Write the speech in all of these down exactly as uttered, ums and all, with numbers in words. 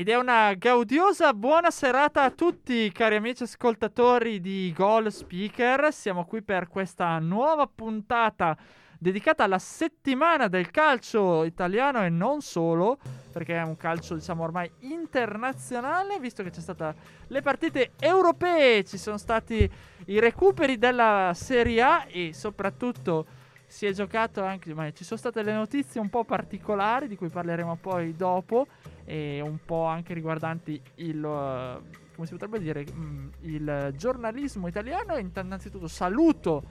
Ed è una gaudiosa buona serata a tutti, cari amici ascoltatori di Goal Speaker. Siamo qui per questa nuova puntata dedicata alla settimana del calcio italiano e non solo, perché è un calcio, diciamo, ormai internazionale, visto che c'è stata le partite europee, ci sono stati i recuperi della Serie A e soprattutto si è giocato anche, ma ci sono state le notizie un po' particolari di cui parleremo poi dopo, e un po' anche riguardanti il, uh, come si potrebbe dire, mh, il giornalismo italiano. E innanzitutto saluto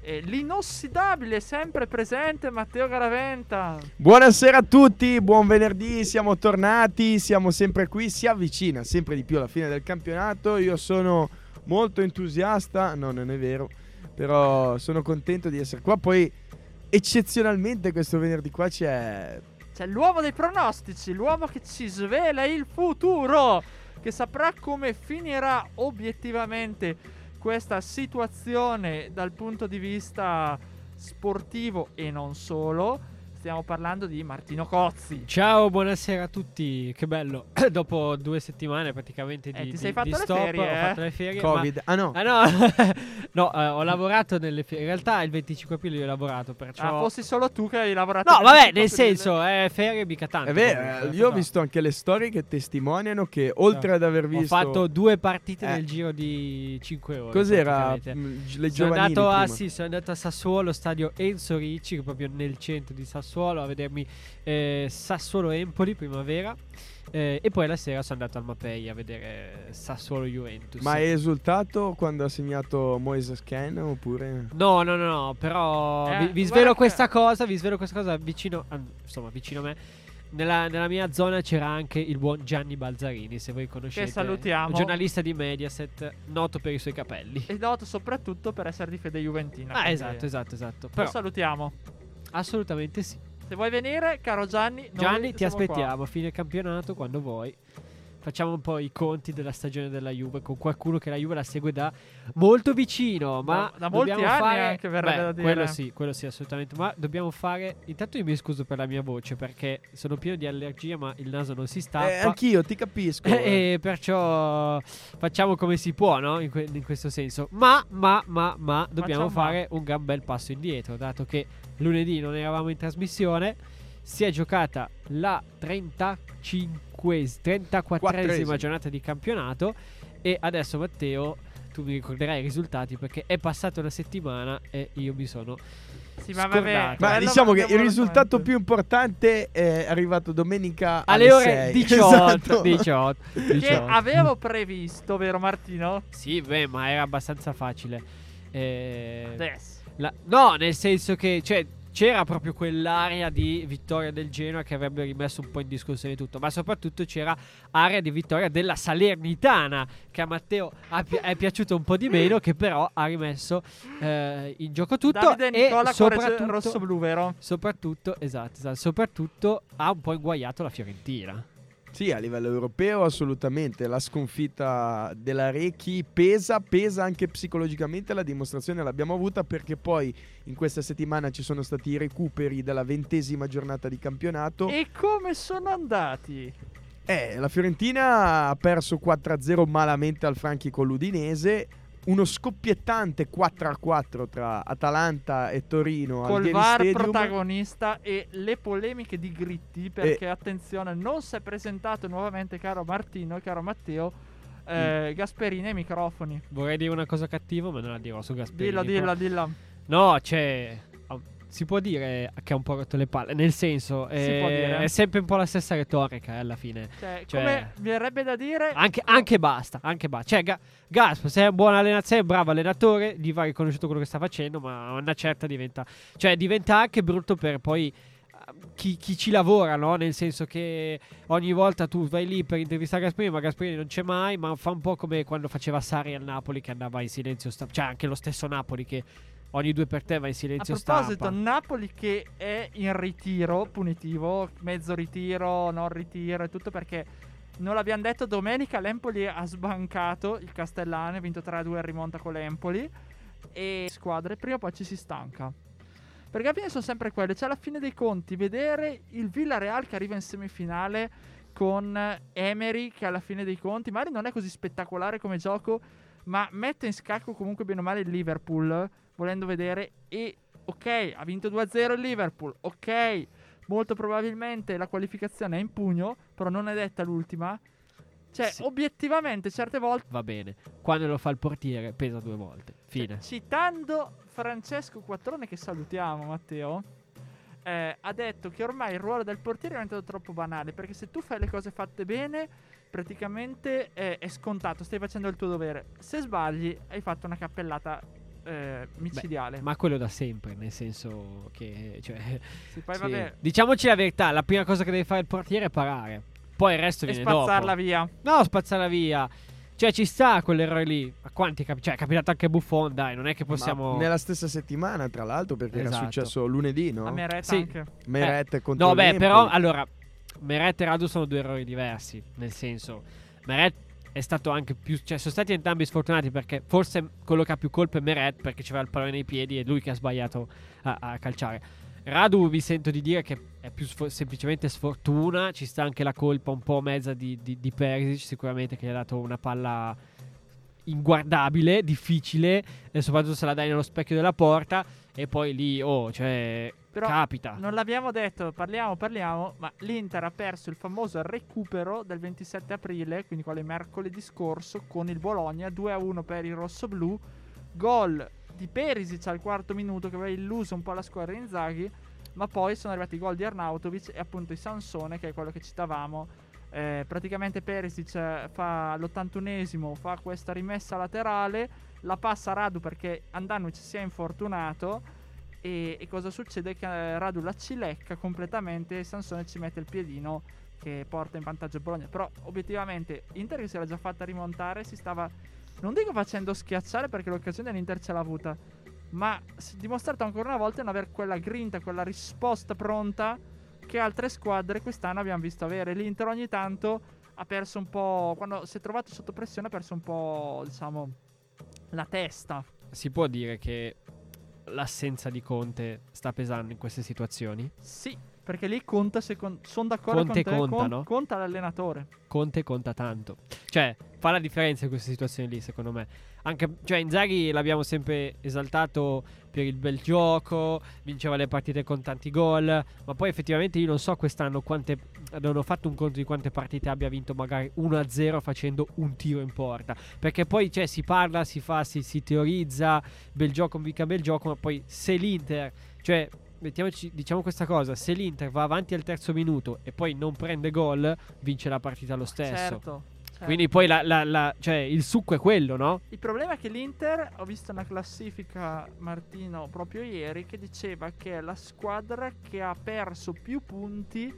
eh, l'inossidabile, sempre presente, Matteo Garaventa. Buonasera a tutti, buon venerdì, siamo tornati, siamo sempre qui, si avvicina sempre di più alla fine del campionato. Io sono molto entusiasta, no, non è vero, però sono contento di essere qua. Poi eccezionalmente questo venerdì qua c'è c'è l'uomo dei pronostici, l'uomo che ci svela il futuro, che saprà come finirà obiettivamente questa situazione dal punto di vista sportivo e non solo. Stiamo parlando di Martino Cozzi. Ciao, buonasera a tutti. Che bello. Dopo due settimane praticamente di, eh, ti sei di, fatto di stop, le ferie, ho eh? fatto le ferie. Covid. Ma... Ah no. Ah, no, no eh, ho lavorato nelle ferie. In realtà il venticinque aprile io ho lavorato. Perciò... Ah, fossi solo tu che avevi lavorato. No, vabbè, nel senso, delle... eh, ferie mica tanto. È vero, io ho visto anche le storie che testimoniano che oltre no. ad aver visto... Ho fatto due partite eh. nel giro di cinque ore. Cos'era? Mh, le sono andato a, sì, sono andato a Sassuolo, stadio Enzo Ricci, proprio nel centro di Sassuolo, a vedermi eh, Sassuolo-Empoli primavera, eh, e poi la sera sono andato al Mapei a vedere Sassuolo-Juventus. Ma hai esultato quando ha segnato Moises Ken oppure? No, no, no, no, però eh, vi, vi svelo che... questa cosa, vi svelo questa cosa vicino, ah, insomma vicino a me. Nella, nella mia zona c'era anche il buon Gianni Balzarini, se voi conoscete, che salutiamo, giornalista di Mediaset, noto per i suoi capelli e noto soprattutto per essere di fede juventina. Ah, esatto, esatto, esatto. Però lo salutiamo. Assolutamente sì. Se vuoi venire, caro Gianni, Gianni ti aspettiamo a fine campionato, quando vuoi. Facciamo un po' i conti della stagione della Juve con qualcuno che la Juve la segue da molto vicino, ma da, da molti anni fare... anche verrebbe da dire. Quello sì, quello sì, assolutamente. Ma dobbiamo fare... Intanto io mi scuso per la mia voce perché sono pieno di allergia, ma il naso non si stappa. Eh, anch'io, ti capisco. Eh. E perciò facciamo come si può, no? In, que- in questo senso. Ma, ma, ma, ma, dobbiamo facciamo fare un gran bel passo indietro, dato che lunedì non eravamo in trasmissione. Si è giocata la trentacinque, trentaquattresima giornata di campionato e adesso, Matteo, tu mi ricorderai i risultati perché è passata una settimana e io mi sono sì, ma, vabbè, ma diciamo che il risultato più importante è arrivato domenica alle, alle ore diciotto, esatto. diciotto, diciotto. Che avevo previsto, vero Martino? Sì, beh, ma era abbastanza facile. Eh, adesso. La, no, nel senso che... Cioè, c'era proprio quell'area di vittoria del Genoa che avrebbe rimesso un po' in discussione tutto, ma soprattutto c'era area di vittoria della Salernitana, che a Matteo pi- è piaciuto un po' di meno, che però ha rimesso eh, in gioco tutto. Davide e Nicola soprattutto rosso-blu, vero? Soprattutto, esatto, esatto, soprattutto ha un po' inguaiato la Fiorentina. Sì, a livello europeo assolutamente, la sconfitta della Recchi pesa, pesa anche psicologicamente, la dimostrazione l'abbiamo avuta perché poi in questa settimana ci sono stati i recuperi della ventesima giornata di campionato. E come sono andati? Eh, la Fiorentina ha perso quattro a zero malamente al Franchi con l'Udinese, uno scoppiettante quattro a quattro tra Atalanta e Torino col V A R protagonista e le polemiche di Gritti, perché e... attenzione, non si è presentato nuovamente, caro Martino e caro Matteo, eh, mm. Gasperini ai microfoni. Vorrei dire una cosa cattiva, ma non la dirò su Gasperini. Dilla, dilla, dilla. No, c'è cioè, si può dire che ha un po' rotto le palle, nel senso eh, è sempre un po' la stessa retorica eh, alla fine, cioè, cioè, come verrebbe da dire anche, anche basta, anche basta. Cioè, Ga- Gaspo, sei un buon allenatore, sei un bravo allenatore, gli va riconosciuto quello che sta facendo, ma una certa diventa, cioè diventa anche brutto per poi chi, chi ci lavora, no? Nel senso che ogni volta tu vai lì per intervistare Gasperini, ma Gasperini non c'è mai. Ma fa un po' come quando faceva Sarri al Napoli, che andava in silenzio stampa. Cioè anche lo stesso Napoli che ogni due per te va in silenzio stampa. A proposito, stampa. Napoli che è in ritiro punitivo, mezzo ritiro, non ritiro e tutto, perché non l'abbiamo detto, domenica l'Empoli ha sbancato il Castellane, ha vinto tre a due, rimonta con l'Empoli. E squadre prima o poi ci si stanca, perché alla fine sono sempre quelle. Cioè alla fine dei conti vedere il Villarreal che arriva in semifinale con Emery, che alla fine dei conti magari non è così spettacolare come gioco, ma mette in scacco comunque bene o male il Liverpool, volendo vedere. E ok, ha vinto due a zero il Liverpool, ok, molto probabilmente la qualificazione è in pugno, però non è detta l'ultima. Cioè, sì, obiettivamente certe volte va bene, quando lo fa il portiere pesa due volte. Fine. Citando Francesco Quattrone, che salutiamo, Matteo, eh, ha detto che ormai il ruolo del portiere è diventato troppo banale, perché se tu fai le cose fatte bene praticamente eh, è scontato, stai facendo il tuo dovere. Se sbagli hai fatto una cappellata Eh, micidiale. Beh, ma quello da sempre, nel senso che, cioè, sì, poi, sì, vabbè, diciamoci la verità, la prima cosa che deve fare il portiere è parare, poi il resto e viene dopo, e spazzarla via. No, spazzarla via. Cioè ci sta quell'errore lì. A quanti cap- cioè è capitato anche Buffon, dai, non è che possiamo. Ma nella stessa settimana, tra l'altro, perché esatto, era successo lunedì, no? A Meret, sì, anche Meret eh. contro No, beh, Limpoli. Però allora Meret e Radu sono due errori diversi, nel senso Meret è stato anche più, cioè sono stati entrambi sfortunati, perché forse quello che ha più colpa è Meret, perché c'era il pallone nei piedi e lui che ha sbagliato a, a calciare. Radu vi sento di dire che è più sfor- semplicemente sfortuna, ci sta anche la colpa un po' mezza di, di, di Perisic sicuramente, che gli ha dato una palla inguardabile, difficile, e soprattutto se la dai nello specchio della porta, e poi lì, oh, cioè, però capita. Non l'abbiamo detto, parliamo, parliamo, ma l'Inter ha perso il famoso recupero del ventisette aprile, quindi quale mercoledì scorso, con il Bologna, due a uno per il rossoblù. Gol di Perisic al quarto minuto, che aveva illuso un po' la squadra di Inzaghi, ma poi sono arrivati i gol di Arnautovic e appunto di Sansone, che è quello che citavamo. Eh, praticamente Perisic fa l'ottantunesimo, fa questa rimessa laterale, la passa a Radu perché Andanovic si è infortunato, e, e cosa succede? Che Radu la cilecca completamente e Sansone ci mette il piedino che porta in vantaggio Bologna. Però obiettivamente Inter, che si era già fatta rimontare, si stava, non dico facendo schiacciare, perché l'occasione l'Inter ce l'ha avuta, ma si è dimostrato ancora una volta non aver quella grinta, quella risposta pronta che altre squadre quest'anno abbiamo visto avere. L'Inter ogni tanto ha perso un po', quando si è trovato sotto pressione ha perso un po', diciamo, la testa. Si può dire che l'assenza di Conte sta pesando in queste situazioni? Sì, perché lì conta, secondo, sono d'accordo Conte con te, conta, con, no? Conta l'allenatore. Conte conta tanto, cioè fa la differenza in queste situazioni lì, secondo me. Anche, cioè Inzaghi l'abbiamo sempre esaltato per il bel gioco, vinceva le partite con tanti gol, ma poi effettivamente io non so quest'anno quante, non ho fatto un conto di quante partite abbia vinto magari uno a zero facendo un tiro in porta, perché poi, cioè, si parla, si fa, si, si teorizza, bel gioco, mica bel gioco, ma poi se l'Inter, cioè mettiamoci, diciamo questa cosa, se l'Inter va avanti al terzo minuto e poi non prende gol, vince la partita lo stesso. Certo. Certo. Quindi poi la, la, la, cioè il succo è quello, no? Il problema è che l'Inter, ho visto una classifica, Martino, proprio ieri, che diceva che è la squadra che ha perso più punti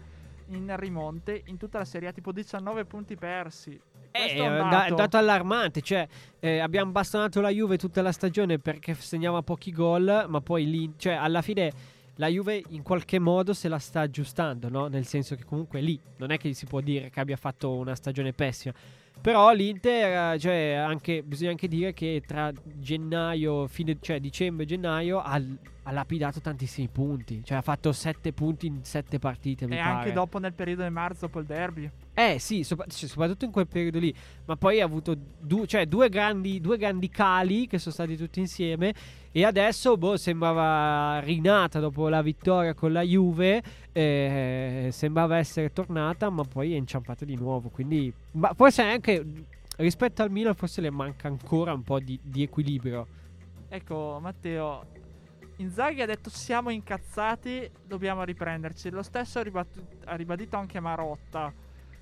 in rimonte in tutta la serie, tipo diciannove punti persi. Questo è un dato, da, dato allarmante, cioè eh, abbiamo bastonato la Juve tutta la stagione perché segnava pochi gol, ma poi lì, cioè alla fine la Juve in qualche modo se la sta aggiustando, no? Nel senso che comunque lì non è che si può dire che abbia fatto una stagione pessima. Però l'Inter, cioè, anche, bisogna anche dire che tra gennaio, fine, cioè dicembre e gennaio ha, ha lapidato tantissimi punti. Cioè ha fatto sette punti in sette partite. E mi pare. Anche dopo nel periodo di marzo, dopo il derby. Eh sì, sopra- cioè, soprattutto in quel periodo lì. Ma poi ha avuto du- cioè, due, grandi, due grandi cali che sono stati tutti insieme. E adesso boh, sembrava rinata dopo la vittoria con la Juve. Eh, sembrava essere tornata, ma poi è inciampata di nuovo. Quindi, ma forse anche rispetto al Milan, forse le manca ancora un po' di, di equilibrio. Ecco, Matteo, Inzaghi ha detto siamo incazzati, dobbiamo riprenderci. Lo stesso ha, ribat- ha ribadito anche Marotta.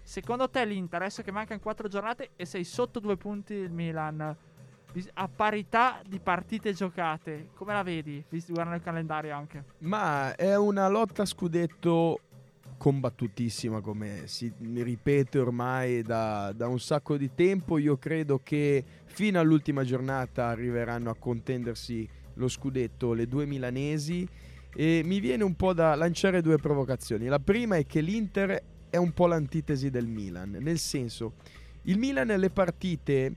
Secondo te l'Inter, adesso che mancano quattro giornate e sei sotto due punti il Milan, a parità di partite giocate. Come la vedi? Visto, guardando il calendario anche. Ma è una lotta scudetto combattutissima, come si ripete ormai da, da un sacco di tempo. Io credo che fino all'ultima giornata arriveranno a contendersi lo scudetto le due milanesi, e mi viene un po' da lanciare due provocazioni. La prima è che l'Inter è un po' l'antitesi del Milan, nel senso, il Milan le partite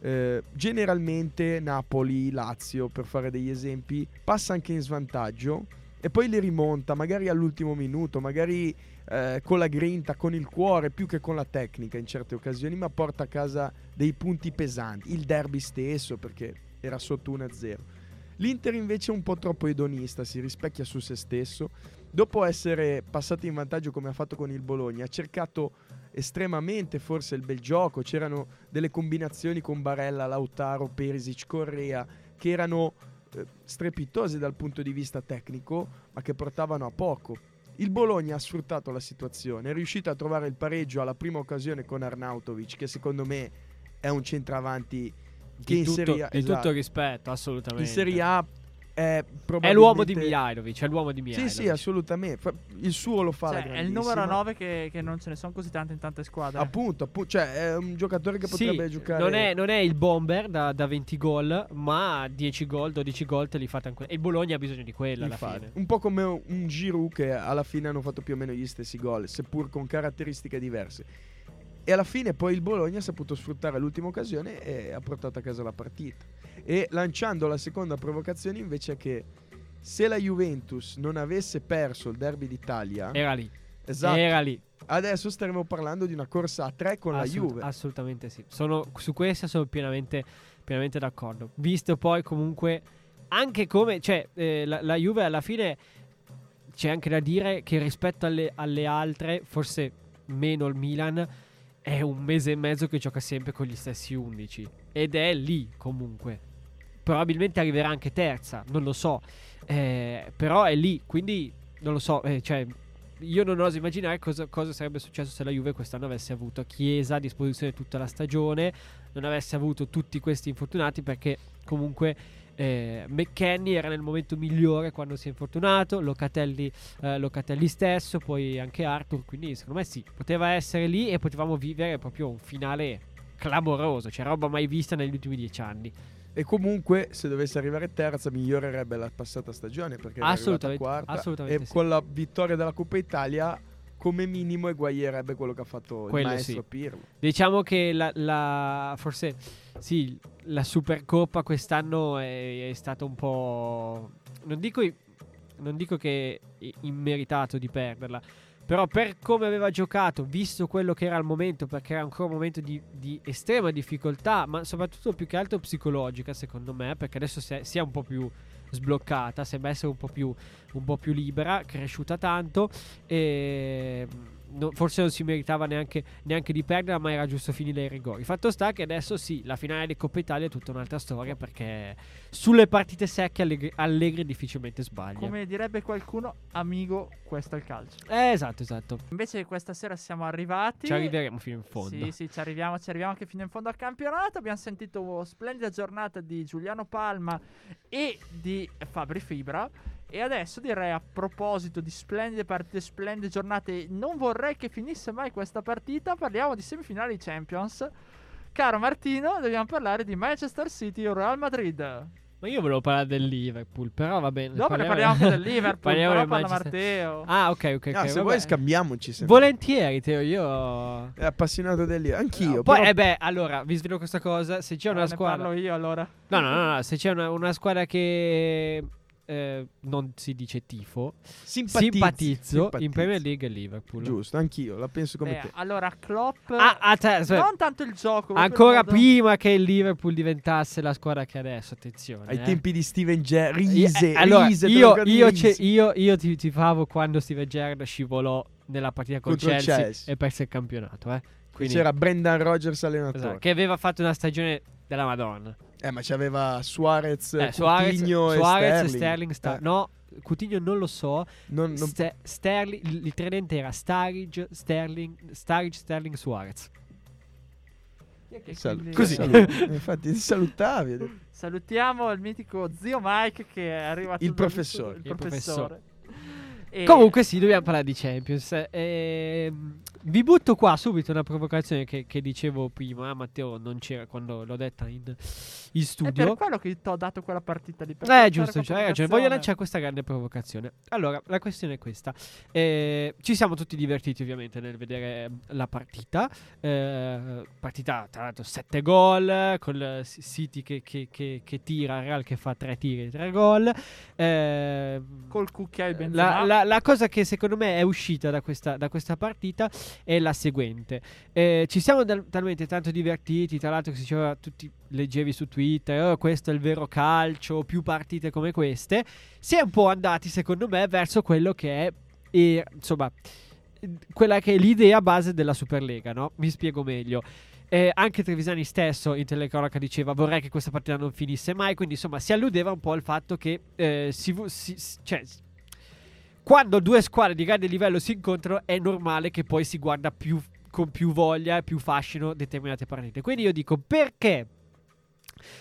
eh, generalmente Napoli, Lazio, per fare degli esempi, passa anche in svantaggio e poi le rimonta, magari all'ultimo minuto, magari eh, con la grinta, con il cuore, più che con la tecnica in certe occasioni, ma porta a casa dei punti pesanti, il derby stesso perché era sotto uno a zero. L'Inter invece è un po' troppo edonista, si rispecchia su se stesso. Dopo essere passato in vantaggio come ha fatto con il Bologna, ha cercato estremamente forse il bel gioco, c'erano delle combinazioni con Barella, Lautaro, Perisic, Correa che erano eh, strepitose dal punto di vista tecnico ma che portavano a poco. Il Bologna ha sfruttato la situazione, è riuscito a trovare il pareggio alla prima occasione con Arnautovic, che secondo me è un centravanti che di in tutto, Serie A, di esatto, tutto rispetto, assolutamente, in Serie A è, probabilmente... è l'uomo di Mihajlovic, è l'uomo di Mihajlovic. Sì, sì, assolutamente. Il suo lo fa, cioè, è il numero nove che, che non ce ne sono così tante in tante squadre. Appunto, appunto, cioè è un giocatore che potrebbe sì, giocare. Non è, non è il bomber da, da venti gol, ma dieci gol, dodici gol te li fate ancora. E il Bologna ha bisogno di quello alla fine. Un po' come un Giroud, che alla fine hanno fatto più o meno gli stessi gol, seppur con caratteristiche diverse. E alla fine poi il Bologna ha saputo sfruttare l'ultima occasione e ha portato a casa la partita. E lanciando la seconda provocazione invece, che se la Juventus non avesse perso il derby d'Italia, era lì, esatto, era lì. Adesso staremo parlando di una corsa a tre con Assolut- la Juve. Assolutamente sì, sono, su questa sono pienamente, pienamente d'accordo. Visto poi comunque anche come, cioè eh, la, la Juve alla fine c'è anche da dire che rispetto alle, alle altre, forse meno il Milan, è un mese e mezzo che gioca sempre con gli stessi undici ed è lì comunque. Probabilmente arriverà anche terza, non lo so, eh, però è lì, quindi non lo so, eh, cioè io non oso immaginare cosa, cosa sarebbe successo se la Juve quest'anno avesse avuto Chiesa a disposizione tutta la stagione, non avesse avuto tutti questi infortunati, perché comunque eh, McKennie era nel momento migliore quando si è infortunato, Locatelli, eh, Locatelli stesso, poi anche Arthur, quindi secondo me sì, poteva essere lì e potevamo vivere proprio un finale clamoroso, cioè roba mai vista negli ultimi dieci anni. E comunque se dovesse arrivare terza migliorerebbe la passata stagione, perché era arrivata quarta, assolutamente e sì, con la vittoria della Coppa Italia come minimo eguaglierebbe quello che ha fatto quello il maestro, sì, Pirlo. Diciamo che la, la forse sì, la Supercoppa quest'anno è, è stata un po', non dico, non dico che è immeritato di perderla, però per come aveva giocato, visto quello che era il momento, perché era ancora un momento di, di estrema difficoltà, ma soprattutto più che altro psicologica secondo me, perché adesso si è, si è un po' più sbloccata, sembra essere un po' più, un po' più libera, cresciuta tanto, e no, forse non si meritava neanche, neanche di perderla, ma era giusto finire i rigori. Fatto sta che adesso sì, la finale di Coppa Italia è tutta un'altra storia, perché sulle partite secche Allegri, Allegri difficilmente sbaglia. Come direbbe qualcuno, amigo, questo è il calcio. Eh, esatto, esatto. Invece questa sera siamo arrivati, ci arriveremo fino in fondo. Sì, sì, ci arriviamo, ci arriviamo anche fino in fondo al campionato. Abbiamo sentito una splendida giornata di Giuliano Palma e di Fabri Fibra. E adesso direi, a proposito di splendide partite, splendide giornate, non vorrei che finisse mai questa partita, parliamo di semifinali Champions. Caro Martino, dobbiamo parlare di Manchester City e Real Madrid. Ma io volevo parlare del Liverpool, però va bene. Dopo parliamo... ne parliamo anche del Liverpool, parliamo però parla Matteo. Ah, ok, ok, no, okay, se vuoi scambiamoci sempre. Volentieri, Teo, io... È appassionato del Liverpool, anch'io. No, poi, però... eh beh, allora, vi svelo questa cosa, se c'è no, una squadra... parlo io, allora. No, no, no, no, se c'è una, una squadra che... Eh, non si dice tifo, simpatizzo, simpatizzo, simpatizzo in Premier League e Liverpool. Giusto, anch'io la penso come Beh, te. Allora Klopp, ah, ah, te, cioè, non tanto il gioco, ancora prima che il Liverpool diventasse la squadra che adesso, attenzione, ai eh. tempi di Steven Gerrard, Riese, eh, allora, Riese, io, io, Riese. io, io ti tifavo quando Steven Gerrard scivolò nella partita con Chelsea, Chelsea e perse il campionato, eh. Quindi, c'era Brendan Rodgers allenatore, esatto, che aveva fatto una stagione della Madonna. Eh, ma c'aveva Suarez, eh, Coutinho Suarez, e Suarez, Sterling. Sterling Star- eh. No, Coutinho non lo so. Non, non... St- Sterling, il, il tridente era Sturridge, Sterling, Sturridge, Sterling, Suarez. Che Sal- quindi... Così salut- infatti ti salutavi. Salutiamo il mitico zio Mike che è arrivato. Il professore. Il professore. E... Comunque sì, dobbiamo parlare di Champions. E... Vi butto qua subito una provocazione che, che dicevo prima. Eh, Matteo non c'era quando l'ho detta in, in studio. È per quello che ti ho dato quella partita lì. Eh giusto, hai ragione. Voglio lanciare questa grande provocazione. Allora, la questione è questa. Eh, ci siamo tutti divertiti ovviamente nel vedere la partita. Eh, partita tra l'altro sette gol, col City che, che, che, che tira, Real che fa tre tiri e tre gol. Eh, col cucchiaio Benzema. La, la, la cosa che secondo me è uscita da questa, da questa partita è la seguente. Eh, ci siamo dal- talmente tanto divertiti, tra l'altro che si diceva, tutti leggevi su Twitter, oh, questo è il vero calcio, più partite come queste. Si è un po' andati secondo me verso quello che è eh, insomma quella che è l'idea base della Superlega, no? Mi spiego meglio. Eh, anche Trevisani stesso in telecronaca diceva vorrei che questa partita non finisse mai, quindi insomma si alludeva un po' al fatto che eh, si, si, cioè quando due squadre di grande livello si incontrano è normale che poi si guarda più, con più voglia e più fascino determinate partite. Quindi io dico, perché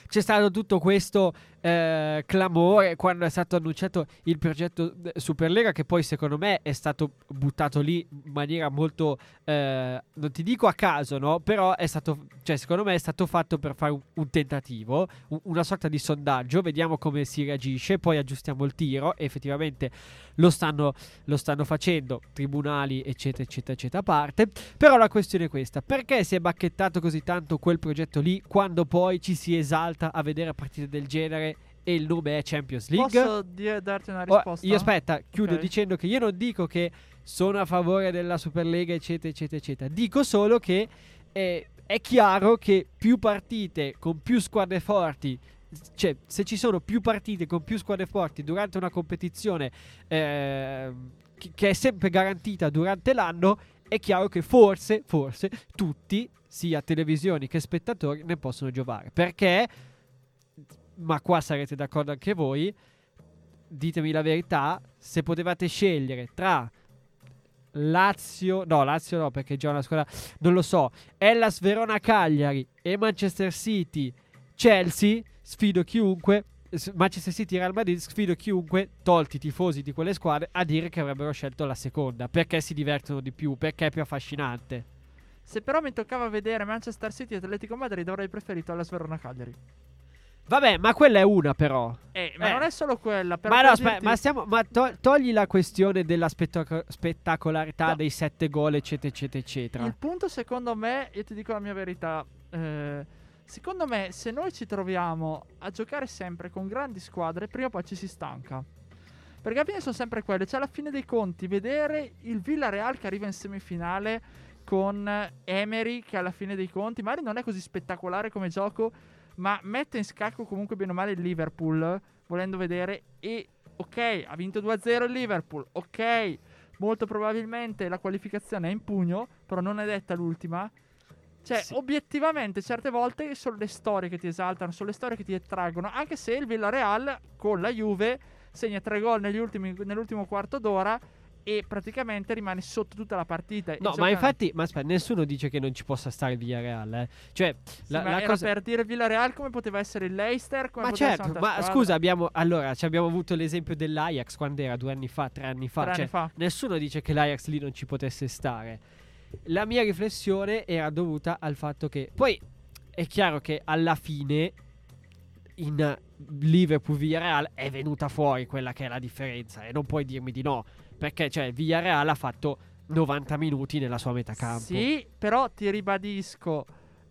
c'è stato tutto questo eh, clamore quando è stato annunciato il progetto Superlega, che poi secondo me è stato buttato lì in maniera molto eh, non ti dico a caso, no, però è stato, cioè secondo me è stato fatto per fare un, un tentativo, un, una sorta di sondaggio, vediamo come si reagisce, poi aggiustiamo il tiro. E effettivamente lo stanno, lo stanno facendo, tribunali eccetera eccetera eccetera a parte. Però la questione è questa: perché si è bacchettato così tanto quel progetto lì quando poi ci si esalta a vedere partite del genere e il nome è Champions League? Posso dire, darti una risposta? Oh, io aspetta, chiudo okay. dicendo che io non dico che sono a favore della Superlega eccetera eccetera eccetera, dico solo che eh, è chiaro che più partite con più squadre forti, cioè se ci sono più partite con più squadre forti durante una competizione eh, che è sempre garantita durante l'anno, è chiaro che forse, forse tutti, sia televisioni che spettatori, ne possono giovare. Perché, ma qua sarete d'accordo anche voi, ditemi la verità, se potevate scegliere tra Lazio, no Lazio no perché già una squadra, non lo so, Hellas Verona Cagliari e Manchester City Chelsea, sfido chiunque, Manchester City e Real Madrid, sfido chiunque, tolti i tifosi di quelle squadre, a dire che avrebbero scelto la seconda, perché si divertono di più, perché è più affascinante. Se però mi toccava vedere Manchester City e Atletico Madrid, avrei preferito alla Verona Cagliari. Vabbè, ma quella è una però eh, ma eh. non è solo quella però. Ma no, spe- ma, stiamo, ma to- togli la questione della spettac- spettacolarità no. dei sette gol eccetera eccetera eccetera. Il punto secondo me, io ti dico la mia verità, eh secondo me se noi ci troviamo a giocare sempre con grandi squadre, prima o poi ci si stanca, perché alla fine sono sempre quelle. Cioè alla fine dei conti vedere il Villarreal che arriva in semifinale con Emery, che alla fine dei conti magari non è così spettacolare come gioco, ma mette in scacco comunque bene o male il Liverpool, volendo vedere. E ok, ha vinto due a zero il Liverpool, ok, molto probabilmente la qualificazione è in pugno, però non è detta l'ultima. Cioè, sì. obiettivamente, certe volte sono le storie che ti esaltano, sono le storie che ti attraggono. Anche se il Villarreal con la Juve segna tre gol negli ultimi, nell'ultimo quarto d'ora e praticamente rimane sotto tutta la partita. No, ma infatti, ma aspetta, nessuno dice che non ci possa stare il Villarreal. Eh. Cioè, sì, la, ma la era cosa... per dire Villarreal come poteva essere il Leicester. Come ma certo, ma squadra. Scusa, abbiamo allora ci abbiamo avuto l'esempio dell'Ajax quando era due anni fa, tre anni fa. Tre cioè, anni fa. Nessuno dice che l'Ajax lì non ci potesse stare. La mia riflessione era dovuta al fatto che poi è chiaro che alla fine in Liverpool Villarreal è venuta fuori quella che è la differenza, e non puoi dirmi di no, perché cioè Villarreal ha fatto novanta minuti nella sua metà campo. Sì, però ti ribadisco,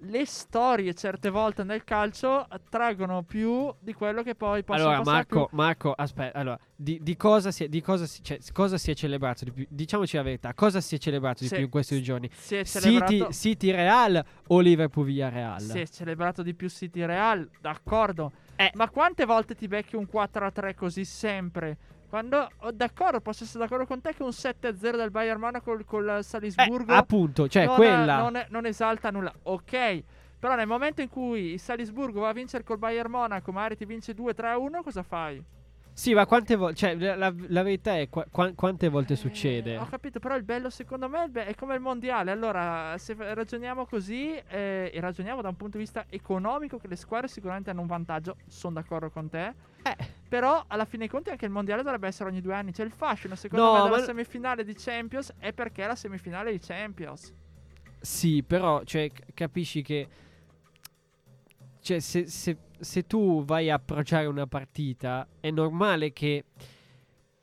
le storie certe volte nel calcio attraggono più di quello che poi possono allora, passare. Marco, più. Marco, aspetta, allora, di, di cosa si è, di cosa si, cioè, cosa si è celebrato di più? Diciamoci la verità, cosa si è celebrato di se, più in questi giorni? Si è celebrato... City, City Real o Liverpool Villarreal? Si è celebrato di più City Real, d'accordo. Eh. Ma quante volte ti becchi un quattro a tre così sempre? Quando oh, d'accordo, posso essere d'accordo con te che un sette a zero del Bayern Monaco col Salisburgo eh, appunto, cioè non, quella non, è, non esalta nulla, ok, però nel momento in cui il Salisburgo va a vincere col Bayern Monaco, magari ti vince due tre a uno, cosa fai? Sì, ma quante volte, cioè, la, la verità è qu- quante volte eh, succede. Ho capito, però il bello secondo me è come il mondiale. Allora, se ragioniamo così eh, e ragioniamo da un punto di vista economico, che le squadre sicuramente hanno un vantaggio, sono d'accordo con te. Eh, però alla fine dei conti anche il mondiale dovrebbe essere ogni due anni. C'è cioè, il fascino secondo no, me della ma... semifinale di Champions è perché è la semifinale di Champions. Sì, però cioè, capisci che cioè se, se, se tu vai a approcciare una partita è normale che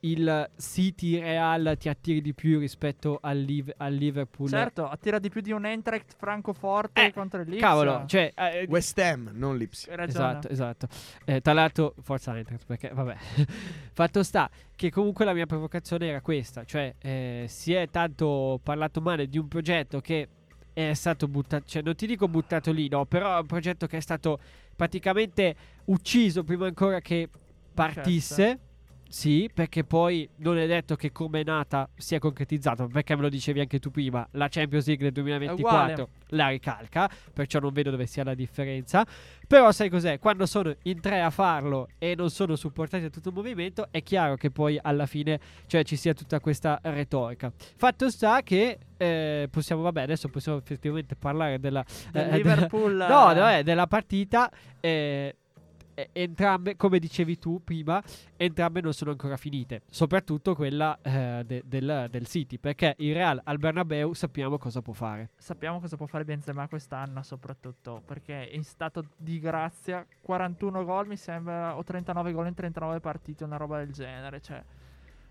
il City Real ti attiri di più rispetto al, Liv- al Liverpool. Certo, attira di più di un Eintracht Francoforte eh, contro il Leeds. Cavolo, cioè, eh, West Ham, non Leeds. Esatto, esatto. Eh, tra l'altro, forza Eintracht, perché vabbè. Fatto sta che comunque la mia provocazione era questa, cioè eh, si è tanto parlato male di un progetto che è stato buttato, cioè non ti dico buttato lì, no, però è un progetto che è stato praticamente ucciso prima ancora che partisse. Certo. Sì, perché poi non è detto che come è nata sia concretizzato, perché me lo dicevi anche tu prima, la Champions League del duemilaventiquattro la ricalca, perciò non vedo dove sia la differenza. Però sai cos'è? Quando sono in tre a farlo e non sono supportati da tutto il movimento, è chiaro che poi alla fine cioè ci sia tutta questa retorica. Fatto sta che eh, possiamo, vabbè, adesso possiamo effettivamente parlare della eh, Liverpool della, no, no, eh, della partita eh, entrambe, come dicevi tu prima, entrambe non sono ancora finite, soprattutto quella eh, de, del, del City, perché il Real al Bernabeu sappiamo cosa può fare. Sappiamo cosa può fare Benzema quest'anno, soprattutto perché in stato di grazia, quarantuno gol mi sembra, o trentanove gol in trentanove partite, una roba del genere, cioè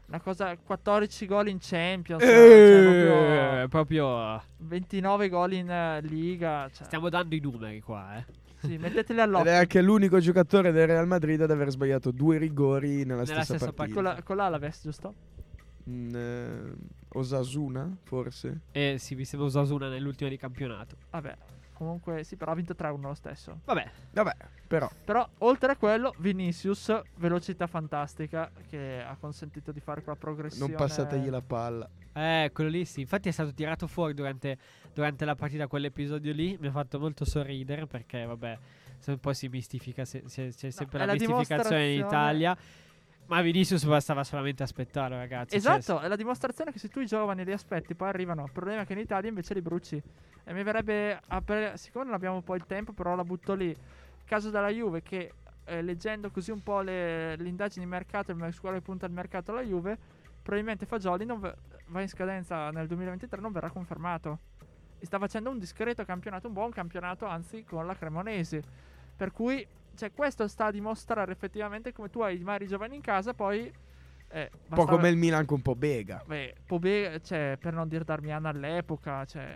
una cosa, quattordici gol in Champions, cioè, proprio, proprio ventinove gol in uh, Liga, cioè. Stiamo dando i numeri qua, eh. Sì, metteteli all'occhio. Ed è anche l'unico giocatore del Real Madrid ad aver sbagliato due rigori nella, nella stessa, stessa partita. partita. Con, la, con l'Alaves, giusto? Mm, eh, Osasuna, forse? Eh sì, mi sembra Osasuna nell'ultima di campionato. Vabbè, comunque sì, però ha vinto tre a uno lo stesso. Vabbè, vabbè, però. Però, oltre a quello, Vinicius, velocità fantastica, che ha consentito di fare quella progressione. Non passategli la palla. Eh, quello lì sì, infatti è stato tirato fuori durante, durante la partita, quell'episodio lì mi ha fatto molto sorridere perché vabbè, un po' si mistifica, se, se, c'è sempre no, la, la mistificazione in Italia, ma Vinicius bastava solamente aspettare, ragazzi. Esatto, cioè, è la dimostrazione che se tu i giovani li aspetti poi arrivano, il problema è che in Italia invece li bruci e mi verrebbe, appre- siccome non abbiamo poi il tempo però la butto lì, il caso della Juve che eh, leggendo così un po' le, le indagini di mercato, su quale punta il mercato alla Juve, probabilmente Fagioli non v- va in scadenza nel duemilaventitré, non verrà confermato. E sta facendo un discreto campionato, un buon campionato, anzi, con la Cremonese. Per cui, cioè, questo sta a dimostrare effettivamente come tu hai i mari giovani in casa, poi eh, un po' come il Milan con Pobega. Beh, Pobega, cioè, per non dir Darmian all'epoca, cioè,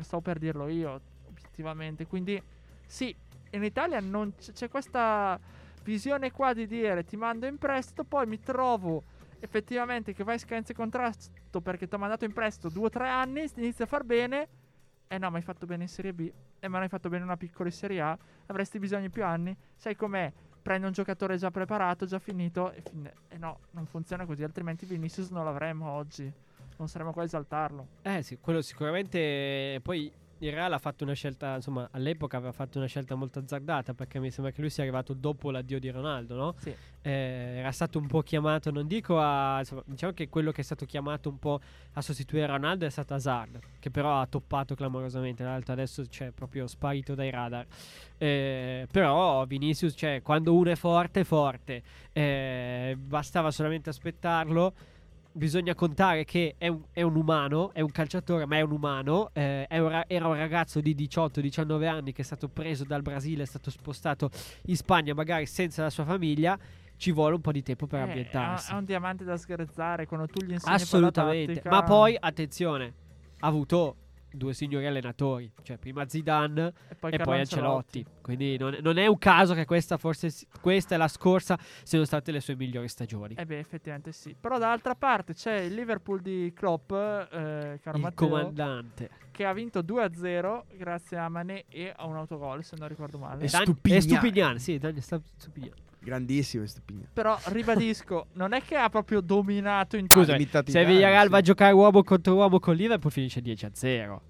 stavo per dirlo io, obiettivamente. Quindi, sì, in Italia non c- c'è questa visione qua di dire ti mando in prestito, poi mi trovo effettivamente che vai in scadenza di contratto perché ti ho mandato in prestito due o tre anni, ti inizia a far bene, e eh no, ma hai fatto bene in Serie B, e eh, ma non hai fatto bene in una piccola in Serie A, avresti bisogno di più anni, sai com'è, prende un giocatore già preparato, già finito, e fin- eh no, non funziona così, altrimenti Vinicius non l'avremmo oggi, non saremmo qua a esaltarlo. Eh sì, quello sicuramente. Poi il Real ha fatto una scelta, insomma, all'epoca aveva fatto una scelta molto azzardata, perché mi sembra che lui sia arrivato dopo l'addio di Ronaldo, no? Sì. Eh, era stato un po' chiamato, non dico a, insomma, diciamo che quello che è stato chiamato un po' a sostituire Ronaldo è stato Hazard, che però ha toppato clamorosamente, l'altro adesso c'è proprio sparito dai radar. Eh, però Vinicius, cioè, quando uno è forte, è forte. Eh, bastava solamente aspettarlo. Bisogna contare che è un, è un umano, è un calciatore, ma è un umano. Eh, è un, era un ragazzo di diciotto diciannove anni che è stato preso dal Brasile, è stato spostato in Spagna, magari senza la sua famiglia. Ci vuole un po' di tempo per eh, ambientarsi. È un diamante da sgrezzare quando tu gli insegni. Assolutamente. Ma poi, attenzione, ha avuto due signori allenatori, cioè prima Zidane e poi, e poi Ancelotti. Quindi non, non è un caso che questa forse questa e la scorsa siano state le sue migliori stagioni. Eh beh, effettivamente sì. Però dall'altra parte c'è il Liverpool di Klopp, eh, caro il Matteo, comandante, che ha vinto due a zero grazie a Mané e a un autogol, se non ricordo male. E Dan- Stupignan. E Stupignan, sì, Dan- Stupignan. Grandissimo Stupignan. Però ribadisco, non è che ha proprio dominato in tutto. Se Villarreal sì. va a giocare uomo contro uomo con Liverpool finisce dieci a zero.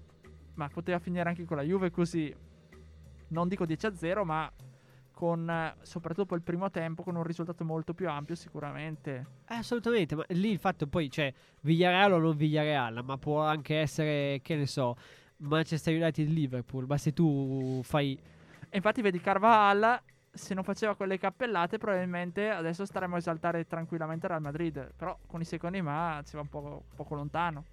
Ma poteva finire anche con la Juve così. Non dico dieci a zero, ma con soprattutto il primo tempo con un risultato molto più ampio sicuramente. Assolutamente, ma lì il fatto poi c'è, cioè, Villarreal o non Villarreal, ma può anche essere, che ne so, Manchester United Liverpool, ma se tu fai... E infatti vedi Carvajal, se non faceva quelle cappellate probabilmente adesso staremmo a esaltare tranquillamente Real Madrid, però con i secondi ma si va un po' poco lontano.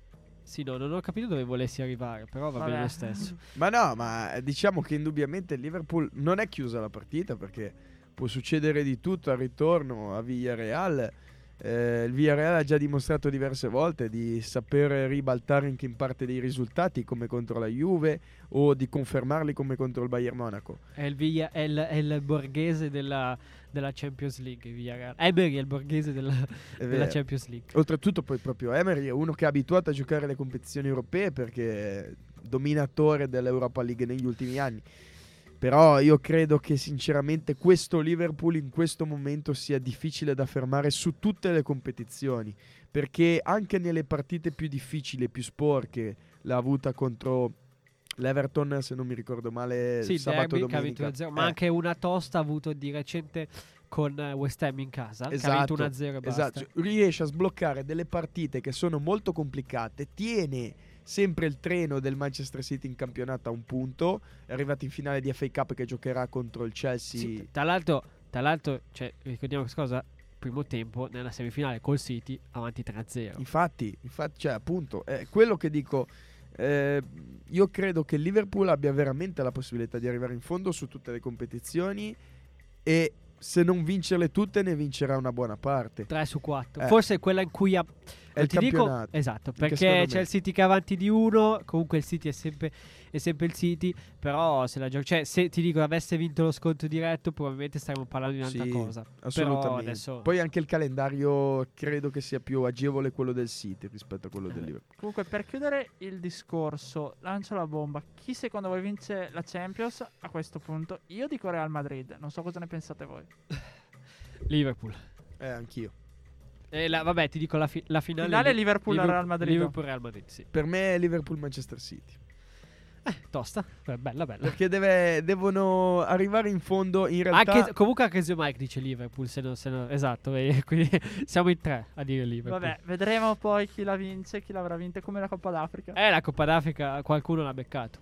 Sì, no, non ho capito dove volessi arrivare, però va Vabbè. bene lo stesso. Ma no, ma diciamo che indubbiamente il Liverpool non è chiusa la partita, perché può succedere di tutto al ritorno a Villarreal. Eh, il Villarreal ha già dimostrato diverse volte di sapere ribaltare anche in parte dei risultati, come contro la Juve, o di confermarli come contro il Bayern Monaco. È il, Villa, è il, è il borghese della, della Champions League, Villarreal. Emery è il borghese della, della Champions League. Oltretutto poi proprio Emery è uno che è abituato a giocare le competizioni europee, perché è dominatore dell'Europa League negli ultimi anni. Però io credo che sinceramente questo Liverpool in questo momento sia difficile da fermare su tutte le competizioni, perché anche nelle partite più difficili, più sporche, l'ha avuta contro l'Everton, se non mi ricordo male, sì, sabato domenica, eh. ma anche una tosta ha avuto di recente con West Ham in casa, esatto, che ha vinto uno a zero e basta. Esatto. Riesce a sbloccare delle partite che sono molto complicate, tiene sempre il treno del Manchester City in campionato a un punto, è arrivato in finale di F A Cup che giocherà contro il Chelsea. Sì, tra l'altro, tra l'altro cioè, ricordiamo questa cosa, primo tempo nella semifinale col City avanti tre a zero. Infatti, infatti cioè, appunto, è quello che dico, eh, io credo che il Liverpool abbia veramente la possibilità di arrivare in fondo su tutte le competizioni, e se non vincerle tutte ne vincerà una buona parte. Tre su quattro, eh. forse è quella in cui ha... è il ti campionato dico, esatto, perché c'è il City che è avanti di uno, comunque il City è sempre, è sempre il City, però se la gioca, cioè, se ti dico avesse vinto lo sconto diretto probabilmente staremmo parlando di un'altra sì, cosa, assolutamente. Però adesso... poi anche il calendario credo che sia più agevole quello del City rispetto a quello eh. del Liverpool. Comunque, per chiudere il discorso, lancio la bomba: chi secondo voi vince la Champions a questo punto? Io dico Real Madrid, non so cosa ne pensate voi. Liverpool. Eh, anch'io. Eh, la, vabbè, ti dico la, fi- la finale. Finale li- Liverpool-Real Madrid. Liverpool-Real Madrid, sì. Per me è Liverpool-Manchester City. Eh, tosta. Bella, bella. Perché deve, devono arrivare in fondo, in realtà. Anche, comunque anche Zio Mike dice Liverpool, se no, se no, esatto, eh, quindi siamo in tre a dire Liverpool. Vabbè, vedremo poi chi la vince, chi l'avrà vinta, come la Coppa d'Africa. Eh, la Coppa d'Africa qualcuno l'ha beccato.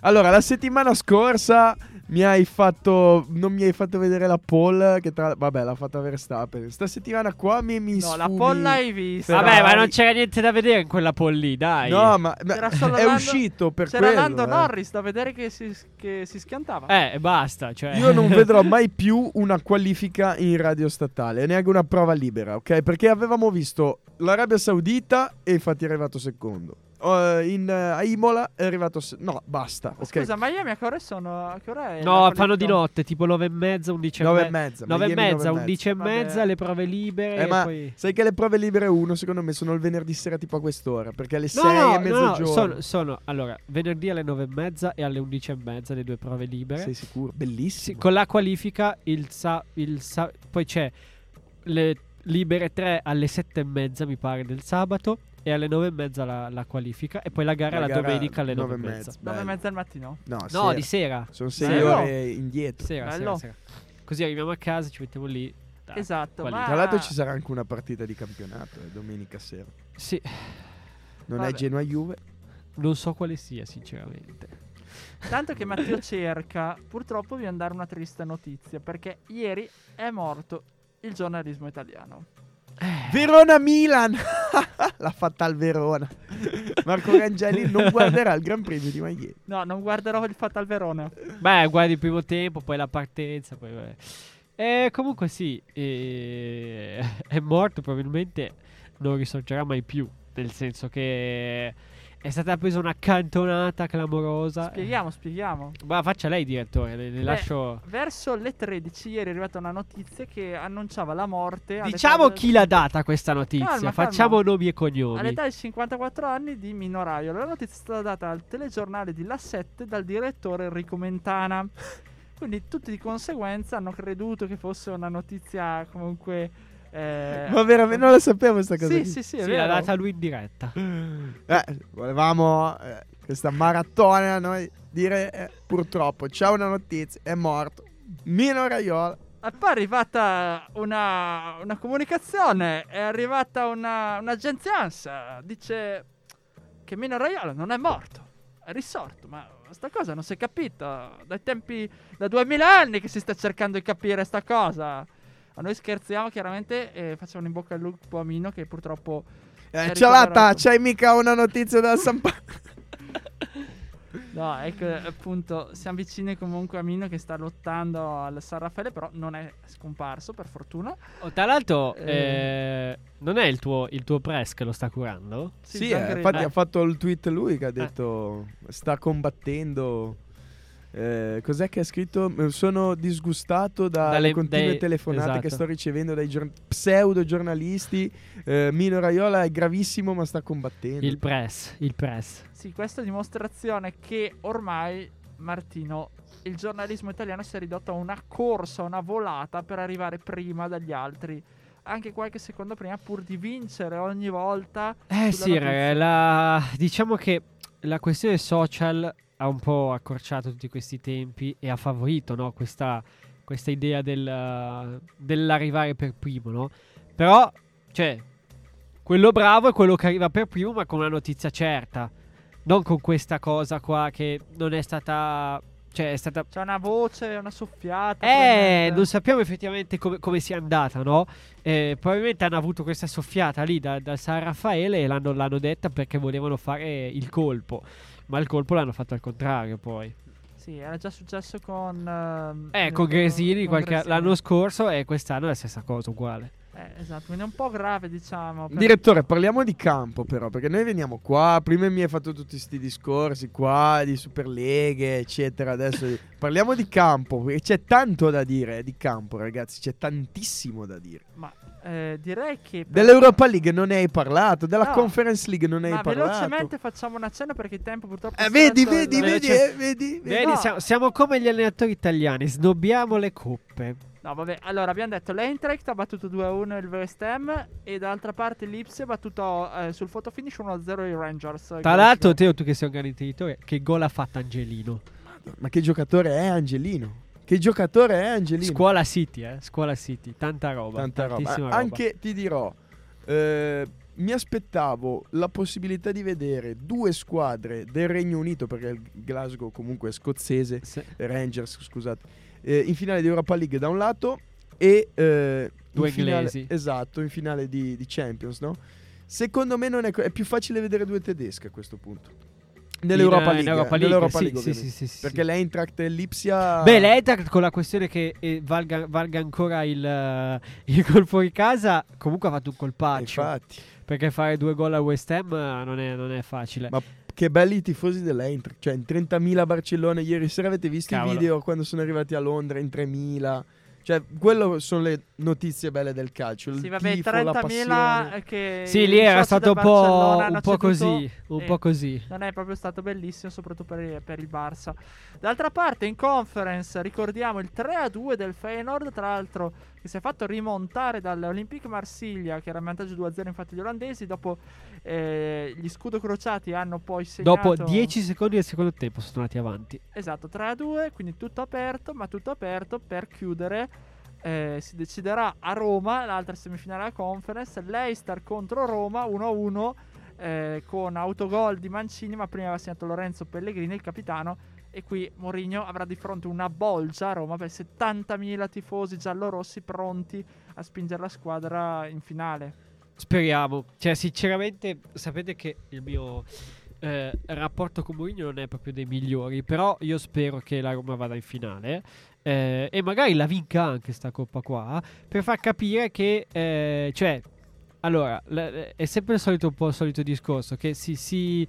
Allora, la settimana scorsa mi hai fatto non mi hai fatto vedere la poll che tra, vabbè, l'ha fatta Verstappen. Sta settimana qua mi mi No, sfumi, la poll l'hai vista. Vabbè, ma non c'era niente da vedere in quella poll lì, dai. No, ma, ma è Lando, uscito per c'era quello. C'era Lando eh. Norris da vedere che si che si schiantava. Eh, e basta, cioè. Io non vedrò mai più una qualifica in radio statale, neanche una prova libera, ok? Perché avevamo visto l'Arabia Saudita e infatti è arrivato secondo. Uh, in, uh, a Imola è arrivato se- no basta okay. Scusa, ma Miami a che ora sono? A che ora è? No, fanno di notte tipo nove e mezza, undici e mezza, nove e mezza, undici e mezza le prove libere, eh, ma poi... sai che le prove libere uno secondo me sono il venerdì sera tipo a quest'ora, perché alle no, sei no, e mezzogiorno no, sono, sono allora venerdì alle nove e mezza e alle undici e mezza le due prove libere. Sei sicuro? Bellissimo. Sì, con la qualifica il sa- il sa- poi c'è le libere tre alle sette e mezza mi pare del sabato, e alle nove e mezza la, la qualifica, e poi la gara la, la gara domenica alle nove e mezza. Nove e mezza al mattino? No, no sera. Di sera. Sono sei sera. Ore indietro. Sera, sera, sera. Così arriviamo a casa, ci mettiamo lì. Dai, esatto. Ma... tra l'altro ci sarà anche una partita di campionato eh, domenica sera. Sì. Non Vabbè. è Genoa Juve? Non so quale sia, sinceramente. Tanto che Matteo cerca, purtroppo vi andare una triste notizia, perché ieri è morto il giornalismo italiano. Verona-Milan l'ha fatta al Verona. Marco Rangelli non guarderà il Gran Premio di Maglietta. No, non guarderò il fatto al Verona. Beh, guardi il primo tempo, poi la partenza, poi eh, comunque sì, eh, è morto, probabilmente non risorgerà mai più, nel senso che è stata presa una cantonata clamorosa. Spieghiamo, spieghiamo. Ma faccia lei, direttore, le, le Beh, lascio. Verso le tredici ieri è arrivata una notizia che annunciava la morte. Diciamo chi del... l'ha data questa notizia, calma, facciamo calma. nomi e cognomi. All'età di cinquantaquattro anni di Minoraio. La notizia è stata data al telegiornale di La sette dal direttore Enrico Mentana. Quindi tutti di conseguenza hanno creduto che fosse una notizia comunque... Eh, ma veramente non la sapevo questa cosa. Sì, sì, sì, è sì, l'ha data lui in diretta. Eh, volevamo eh, questa maratona noi dire eh, purtroppo c'è una notizia, è morto. Mino Raiola. Appare arrivata una, una comunicazione, è arrivata una, un'agenzia ANSA, dice che Mino Raiola non è morto, è risorto, ma sta cosa non si è capita, dai tempi, da duemila anni che si sta cercando di capire sta cosa. Ma noi scherziamo chiaramente e facciamo in bocca al lupo a Mino che purtroppo... Eh, Cialata, c'hai mica una notizia da San Paolo? No, ecco, appunto, siamo vicini comunque a Mino che sta lottando al San Raffaele, però non è scomparso, per fortuna. Oh, tra l'altro, eh... Eh, non è il tuo, il tuo press che lo sta curando? Sì, sì, eh, infatti eh. ha fatto il tweet lui che ha detto eh. sta combattendo... Eh, cos'è che ha scritto? Sono disgustato da dalle continue dei, telefonate esatto. che sto ricevendo dai gior- pseudo giornalisti. eh, Mino Raiola è gravissimo ma sta combattendo. Il press, il press. Sì, questa è dimostrazione che ormai, Martino, il giornalismo italiano si è ridotto a una corsa, una volata per arrivare prima dagli altri, anche qualche secondo prima, pur di vincere ogni volta. Eh sì, raga, la... diciamo che la questione social ha un po' accorciato tutti questi tempi e ha favorito, no, questa, questa idea del, uh, dell'arrivare per primo, no? Però, cioè, quello bravo è quello che arriva per primo ma con una notizia certa, non con questa cosa qua che non è stata... Cioè è stata... C'è una voce, una soffiata. Eh, non sappiamo effettivamente come, come sia andata, no? Eh, probabilmente hanno avuto questa soffiata lì da, da San Raffaele e l'hanno, l'hanno detta perché volevano fare il colpo. Ma il colpo l'hanno fatto al contrario poi. Sì, era già successo con... Uh, eh, con Gresini, con qualche, Gresini l'anno scorso e quest'anno è la stessa cosa, uguale. Eh, esatto, quindi è un po' grave, diciamo. Per... Direttore, parliamo di campo però, perché noi veniamo qua, prima mi hai fatto tutti questi discorsi qua, di Superleghe, eccetera, adesso parliamo di campo, perché c'è tanto da dire eh, di campo, ragazzi, c'è tantissimo da dire. Ma eh, direi che... Per... Dell'Europa League non ne hai parlato, della no, Conference League non ne hai parlato. Ma velocemente facciamo una cena perché il tempo purtroppo... Eh, vedi, vedi, vedi, eh, vedi, vedi, vedi. No. Siamo, siamo come gli allenatori italiani, snobbiamo le coppe. No, vabbè, allora abbiamo detto l'Eintracht ha battuto due a uno il West Ham e dall'altra parte l'Ipsia ha battuto eh, sul fotofinish uno a zero i Rangers. Tra l'altro, Teo, tu che sei un grande intenditore, che gol ha fatto Angelino? Ma che giocatore è Angelino? Che giocatore è Angelino? Scuola City, eh, Scuola City, tanta roba, tanta tantissima roba. Anche, roba. Ti dirò, eh, mi aspettavo la possibilità di vedere due squadre del Regno Unito, perché il Glasgow comunque è scozzese, sì. Rangers, scusate. Eh, in finale di Europa League da un lato e eh, due inglesi finale, esatto, in finale di, di Champions, no? Secondo me non è, co- è più facile vedere due tedesche a questo punto nell'Europa in, League, in Europa League, nell'Europa sì, League sì, sì, sì, sì, perché sì. l'Eintracht e l'Ipsia, beh, l'Eintracht con la questione che eh, valga, valga ancora il, il gol fuori casa, comunque ha fatto un colpaccio, infatti, perché fare due gol a West Ham non è, non è facile. Ma che belli i tifosi dell'Eintracht, cioè in trentamila a Barcellona ieri sera, avete visto Cavolo. i video quando sono arrivati a Londra in tremila, cioè quello sono le notizie belle del calcio, il sì, vabbè, tifo, trentamila la passione che sì, lì era stato un po', un po' così, un po' così, non è proprio stato bellissimo, soprattutto per, per il Barça. D'altra parte in Conference ricordiamo il tre a due del Feyenoord, tra l'altro, che si è fatto rimontare dall'Olympique Marsiglia che era in vantaggio due a zero infatti gli olandesi, dopo eh, gli scudo crociati hanno poi segnato dopo dieci secondi del secondo tempo, sono andati avanti, esatto, tre a due, quindi tutto aperto, ma tutto aperto per chiudere. eh, si deciderà a Roma l'altra semifinale della Conference, Leicester contro Roma uno a uno eh, con autogol di Mancini, ma prima aveva segnato Lorenzo Pellegrini, il capitano. E qui Mourinho avrà di fronte una bolgia a Roma per settantamila tifosi giallorossi pronti a spingere la squadra in finale. Speriamo. Cioè, sinceramente, sapete che il mio eh, rapporto con Mourinho non è proprio dei migliori, però io spero che la Roma vada in finale eh, e magari la vinca anche sta coppa qua, per far capire che... Eh, cioè, allora, è sempre il solito, un po' il solito discorso, che si... si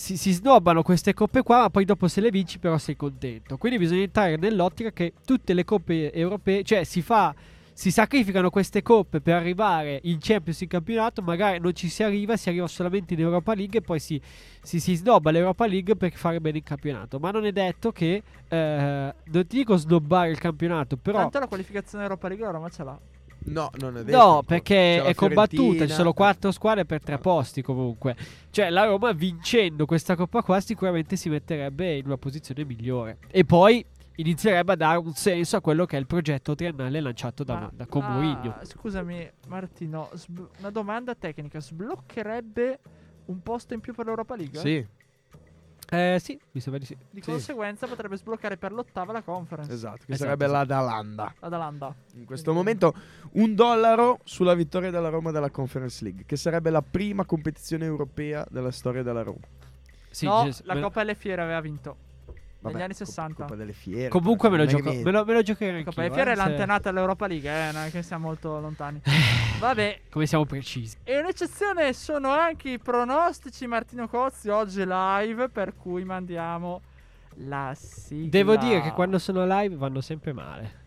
Si, si snobbano queste coppe qua, ma poi dopo se le vinci però sei contento. Quindi bisogna entrare nell'ottica che tutte le coppe europee, cioè si fa, si sacrificano queste coppe per arrivare in Champions, in campionato, magari non ci si arriva, si arriva solamente in Europa League e poi si, si, si snobba l'Europa League per fare bene in campionato. Ma non è detto che, eh, non ti dico snobbare il campionato, però... Tanto la qualificazione Europa League la Roma ce l'ha. No, non è vero. No, perché è combattuta, ci sono quattro squadre per tre posti comunque. Cioè la Roma vincendo questa coppa qua sicuramente si metterebbe in una posizione migliore. E poi inizierebbe a dare un senso a quello che è il progetto triennale lanciato da, ma, da con Mourinho. Ah, scusami Martino, sb- una domanda tecnica, sbloccherebbe un posto in più per l'Europa League? Sì. Eh, sì, mi sembra di sì. Di sì. conseguenza potrebbe sbloccare per l'ottava la Conference. Esatto, che esatto, sarebbe esatto. l'Atalanta. L'Atalanta. In questo Quindi... momento un dollaro sulla vittoria della Roma della Conference League, che sarebbe la prima competizione europea della storia della Roma. Sì, no, just... la Coppa delle Fiere aveva vinto. Vabbè, negli anni sessanta. Coppa delle Fiere. Comunque me lo gioco, me lo, me lo giocherò anch'io. Coppa delle Fiere eh, è l'antenata dell'Europa League, eh, non è che siamo molto lontani. Vabbè, come siamo precisi. E un'eccezione sono anche i pronostici Martino Cozzi oggi live, per cui mandiamo la sigla. Devo dire che quando sono live vanno sempre male.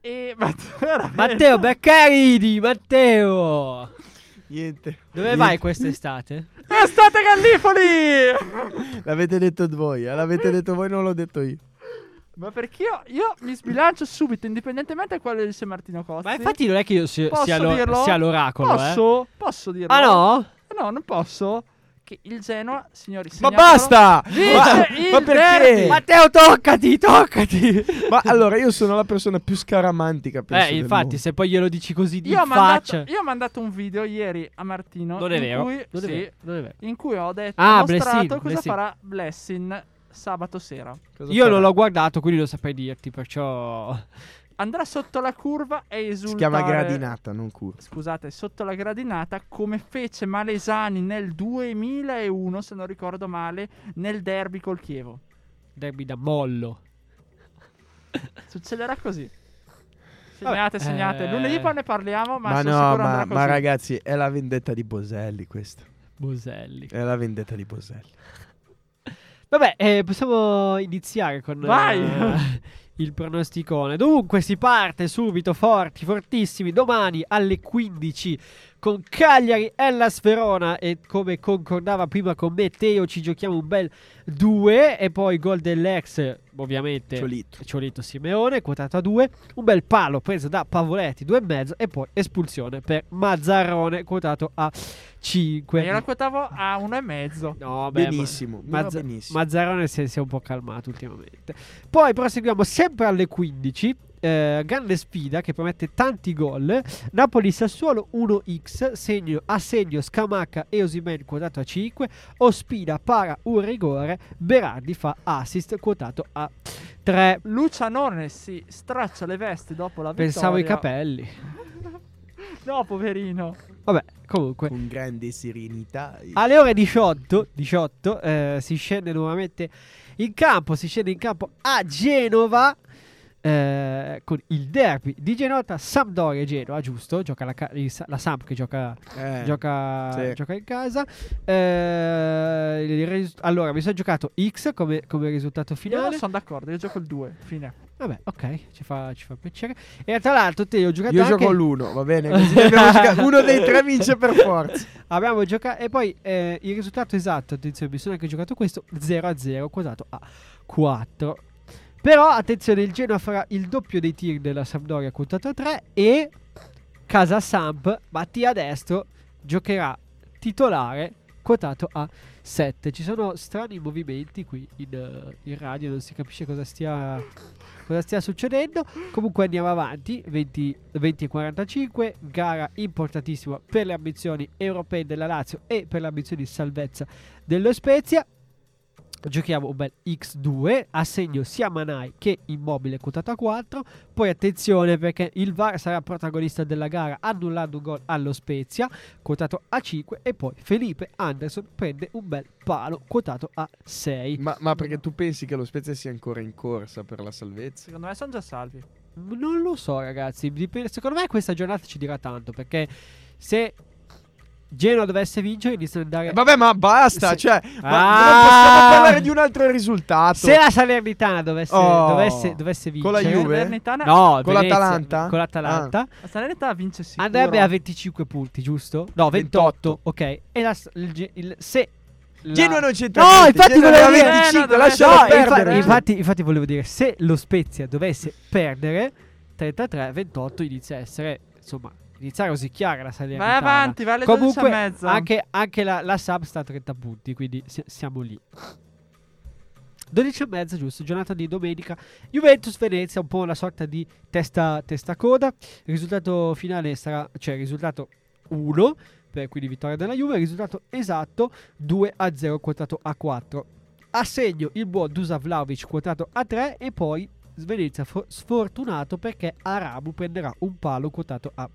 E Matteo, Matteo Beccaridi, Matteo. Niente. Dove Niente. vai quest'estate? Estate Gallipoli! L'avete detto voi, eh? l'avete detto voi, non l'ho detto io. Ma perché io, io mi sbilancio subito, indipendentemente da quello che dice Martino Cozzi. Ma infatti non è che io si, sia, lo, sia l'oracolo, posso? Eh? Posso dirlo? Ah no? No, non posso. Che il Genoa, signori, ma basta! Ma, ma perché? Matteo, toccati, toccati! Ma allora, io sono la persona più scaramantica. Eh, infatti, se poi glielo dici così di io faccia. Mandato, io ho mandato un video ieri a Martino. Non è vero? Cui, non è vero. Sì, non è vero. In cui ho detto, ah, ho mostrato blessing, cosa blessing. farà Blessing sabato sera. Cosa io farà? Non l'ho guardato, quindi lo saprei dirti, perciò... Andrà sotto la curva e esultare. Si chiama gradinata, non curva. Scusate, sotto la gradinata, come fece Malesani nel duemilauno, se non ricordo male, nel derby col Chievo. Derby da mollo. Succederà così. Segnate, segnate. Eh... Lunedì poi ne parliamo, ma, ma sono no, sicuro ma, andrà così. Ma ragazzi, è la vendetta di Boselli questa. Boselli. È la vendetta di Boselli. Vabbè, eh, possiamo iniziare con... Vai! Eh... il pronosticone. Dunque si parte subito forti, fortissimi, domani alle quindici con Cagliari e la Sferona, e come concordava prima con me Teo ci giochiamo un bel due, e poi gol dell'ex ovviamente Ciolito, Ciolito Simeone quotato a due, un bel palo preso da Pavoletti due e mezzo, e poi espulsione per Mazzarrone quotato a cinque. Io la quotavo a uno e mezzo. No, beh, benissimo, Mazza- benissimo. Mazzarrone si è, si è un po' calmato ultimamente. Poi proseguiamo sempre alle quindici. Eh, grande sfida che promette tanti gol. Napoli-Sassuolo uno x, segno a segno Scamacca e Osimhen quotato a cinque. Ospina para un rigore, Berardi fa assist quotato a tre. Lucianone si straccia le vesti dopo la vittoria. Pensavo i capelli. No, poverino. Vabbè, comunque con grande serenità. Alle ore diciotto, diciotto eh, si scende nuovamente in campo. Si scende in campo a Genova, Eh, con il derby di Genoa, Sampdoria Genoa, giusto? Gioca la, ca- la Samp che gioca, eh, gioca, sì. gioca in casa. Eh, il ris- allora, mi sono giocato X come, come risultato finale. Io sono d'accordo, io gioco il due, fine. Vabbè, ok, ci fa, ci fa piacere. E tra l'altro, te ho giocato. Io anche... gioco l'uno, va bene? Così giocato, uno dei tre vince per forza. Abbiamo giocato. E poi eh, il risultato esatto, attenzione, mi sono anche giocato questo zero a zero, quotato a quattro. Però attenzione, il Genoa farà il doppio dei tir della Sampdoria quotato a tre, e casa Samp Mattia Destro giocherà titolare quotato a sette. Ci sono strani movimenti qui in, in radio, non si capisce cosa stia, cosa stia succedendo. Comunque andiamo avanti, venti e quarantacinque, gara importantissima per le ambizioni europee della Lazio e per le ambizioni di salvezza dello Spezia. Giochiamo un bel x due, a segno sia Manai che Immobile quotato a quattro. Poi attenzione, perché il V A R sarà protagonista della gara annullando un gol allo Spezia quotato a cinque, e poi Felipe Anderson prende un bel palo quotato a sei. Ma, ma perché tu pensi che lo Spezia sia ancora in corsa per la salvezza? Secondo me sono già salvi. Non lo so ragazzi, secondo me questa giornata ci dirà tanto, perché se... Genoa dovesse vincere, inizia ad andare. Eh vabbè, ma basta, se... cioè, ma ah! non possiamo parlare di un altro risultato. Se la Salernitana dovesse, oh. dovesse, dovesse vincere con la Juve, Salernitana... no, con Venezia, l'Atalanta, con l'Atalanta, ah. la Salernitana vince sicuro. Andrebbe a venticinque punti, giusto? No, ventotto, ventotto. Ok. E la, il, il, se la... Genoa non c'entra. No, niente. Infatti Genoa volevo dire venticinque, eh, lascialo no, perdere. Infatti, infatti, volevo dire, se lo Spezia dovesse perdere trentatré ventotto, inizia a essere, insomma, iniziare a rosicchiare la Salernitana. Vai avanti, vale comunque dodici e mezzo. Anche, anche la, la sub sta a trenta punti, quindi si, siamo lì. dodici e mezzo, giusto, giornata di domenica. Juventus-Venezia, un po' una sorta di testa, testa coda. Il risultato finale sarà, cioè il risultato uno, per quindi vittoria della Juve. Il risultato esatto due a zero, quotato a quattro. A segno il buon Dusan Vlahović, quotato a tre. E poi Venezia for- sfortunato perché Aramu prenderà un palo, quotato a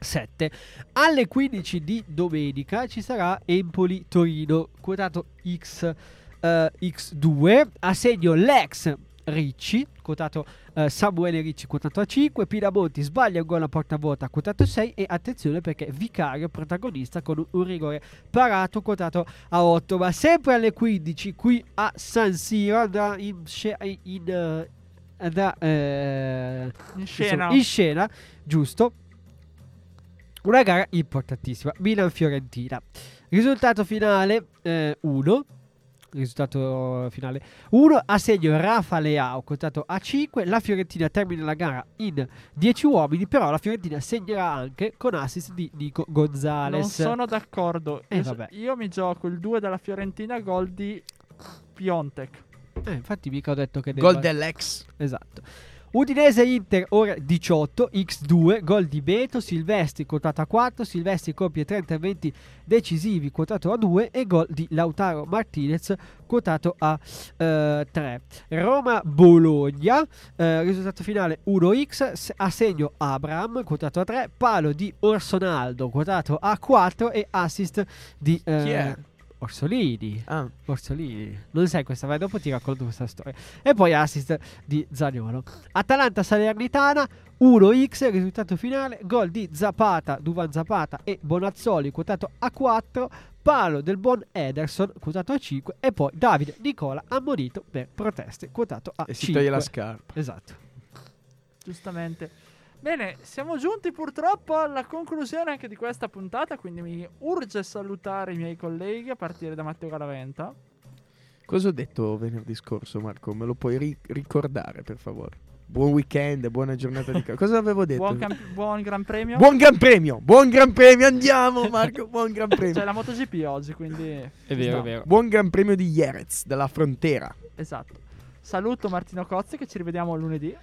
sette. Alle quindici di domenica ci sarà Empoli-Torino, quotato X. Uh, X due. A segno l'ex Ricci, quotato uh, Samuele Ricci, quotato a cinque. Pinamonti sbaglia un gol a porta vuota, quotato a sei. E attenzione perché Vicario protagonista con un, un rigore parato, quotato a otto. Ma sempre alle quindici qui a San Siro andrà in, in, in, uh, andrà, eh, in scena insomma, in scena giusto una gara importantissima, Milan-Fiorentina. Risultato finale uno eh, risultato finale uno. A segno Rafa Leao, contato a cinque. La Fiorentina termina la gara in dieci uomini, però la Fiorentina segnerà anche con assist di Nico Gonzalez. Non sono d'accordo, eh, io, io mi gioco il due della Fiorentina, gol di Piontek. eh, Infatti mica ho detto che gol dell'ex. Esatto. Udinese-Inter, ora diciotto, X due, gol di Beto. Silvestri, quotato a quattro. Silvestri compie tre interventi decisivi, quotato a due. E gol di Lautaro Martinez, quotato a eh, tre. Roma-Bologna, eh, risultato finale uno X. A segno Abraham, quotato a tre. Palo di Orsonaldo, quotato a quattro. E assist di... Eh, Chi è? Orsolini. ah. Orsolini non sai questa, vai, dopo ti racconto questa storia. E poi assist di Zaniolo. Atalanta-Salernitana uno X, risultato finale gol di Zapata, Duvan Zapata e Bonazzoli, quotato a quattro. Palo del buon Ederson, quotato a cinque. E poi Davide Nicola ammonito per proteste, quotato a e cinque. E si toglie la scarpa. Esatto, giustamente. Bene, siamo giunti purtroppo alla conclusione anche di questa puntata, quindi mi urge salutare i miei colleghi a partire da Matteo Galaventa. Cosa ho detto venerdì scorso, Marco? Me lo puoi ri- ricordare, per favore? Buon weekend, buona giornata di calcio. Cosa avevo detto? Buon, camp- buon Gran Premio. Buon Gran Premio, buon Gran Premio, andiamo Marco, buon Gran Premio. C'è la MotoGP oggi, quindi... È vero, no. È vero. Buon Gran Premio di Jerez, della frontiera. Esatto. Saluto Martino Cozzi, che ci rivediamo lunedì.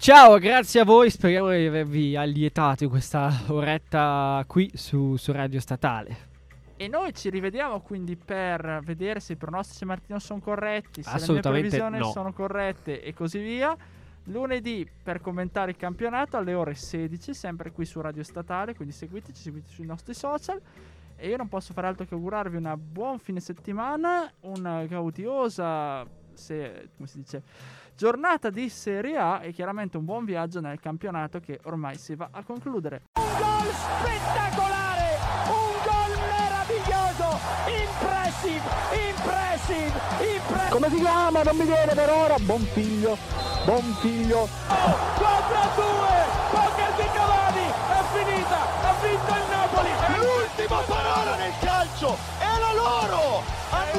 Ciao, grazie a voi, speriamo di avervi allietato in questa oretta qui su, su Radio Statale. E noi ci rivediamo quindi per vedere se i pronostici Martino sono corretti, se le mie previsioni no. sono corrette e così via. Lunedì per commentare il campionato alle ore sedici, sempre qui su Radio Statale, quindi seguiteci, seguiteci sui nostri social. E io non posso fare altro che augurarvi una buon fine settimana, una gaudiosa, se, come si dice... giornata di Serie A e chiaramente un buon viaggio nel campionato che ormai si va a concludere. Un gol spettacolare, un gol meraviglioso, impressive, impressive, impressive. Come si chiama? Non mi viene per ora. Buon figlio, buon figlio. Oh, quattro a due, poker di Cavani, è finita, ha vinto il Napoli. È l'ultima parola nel calcio, è la loro. Hanno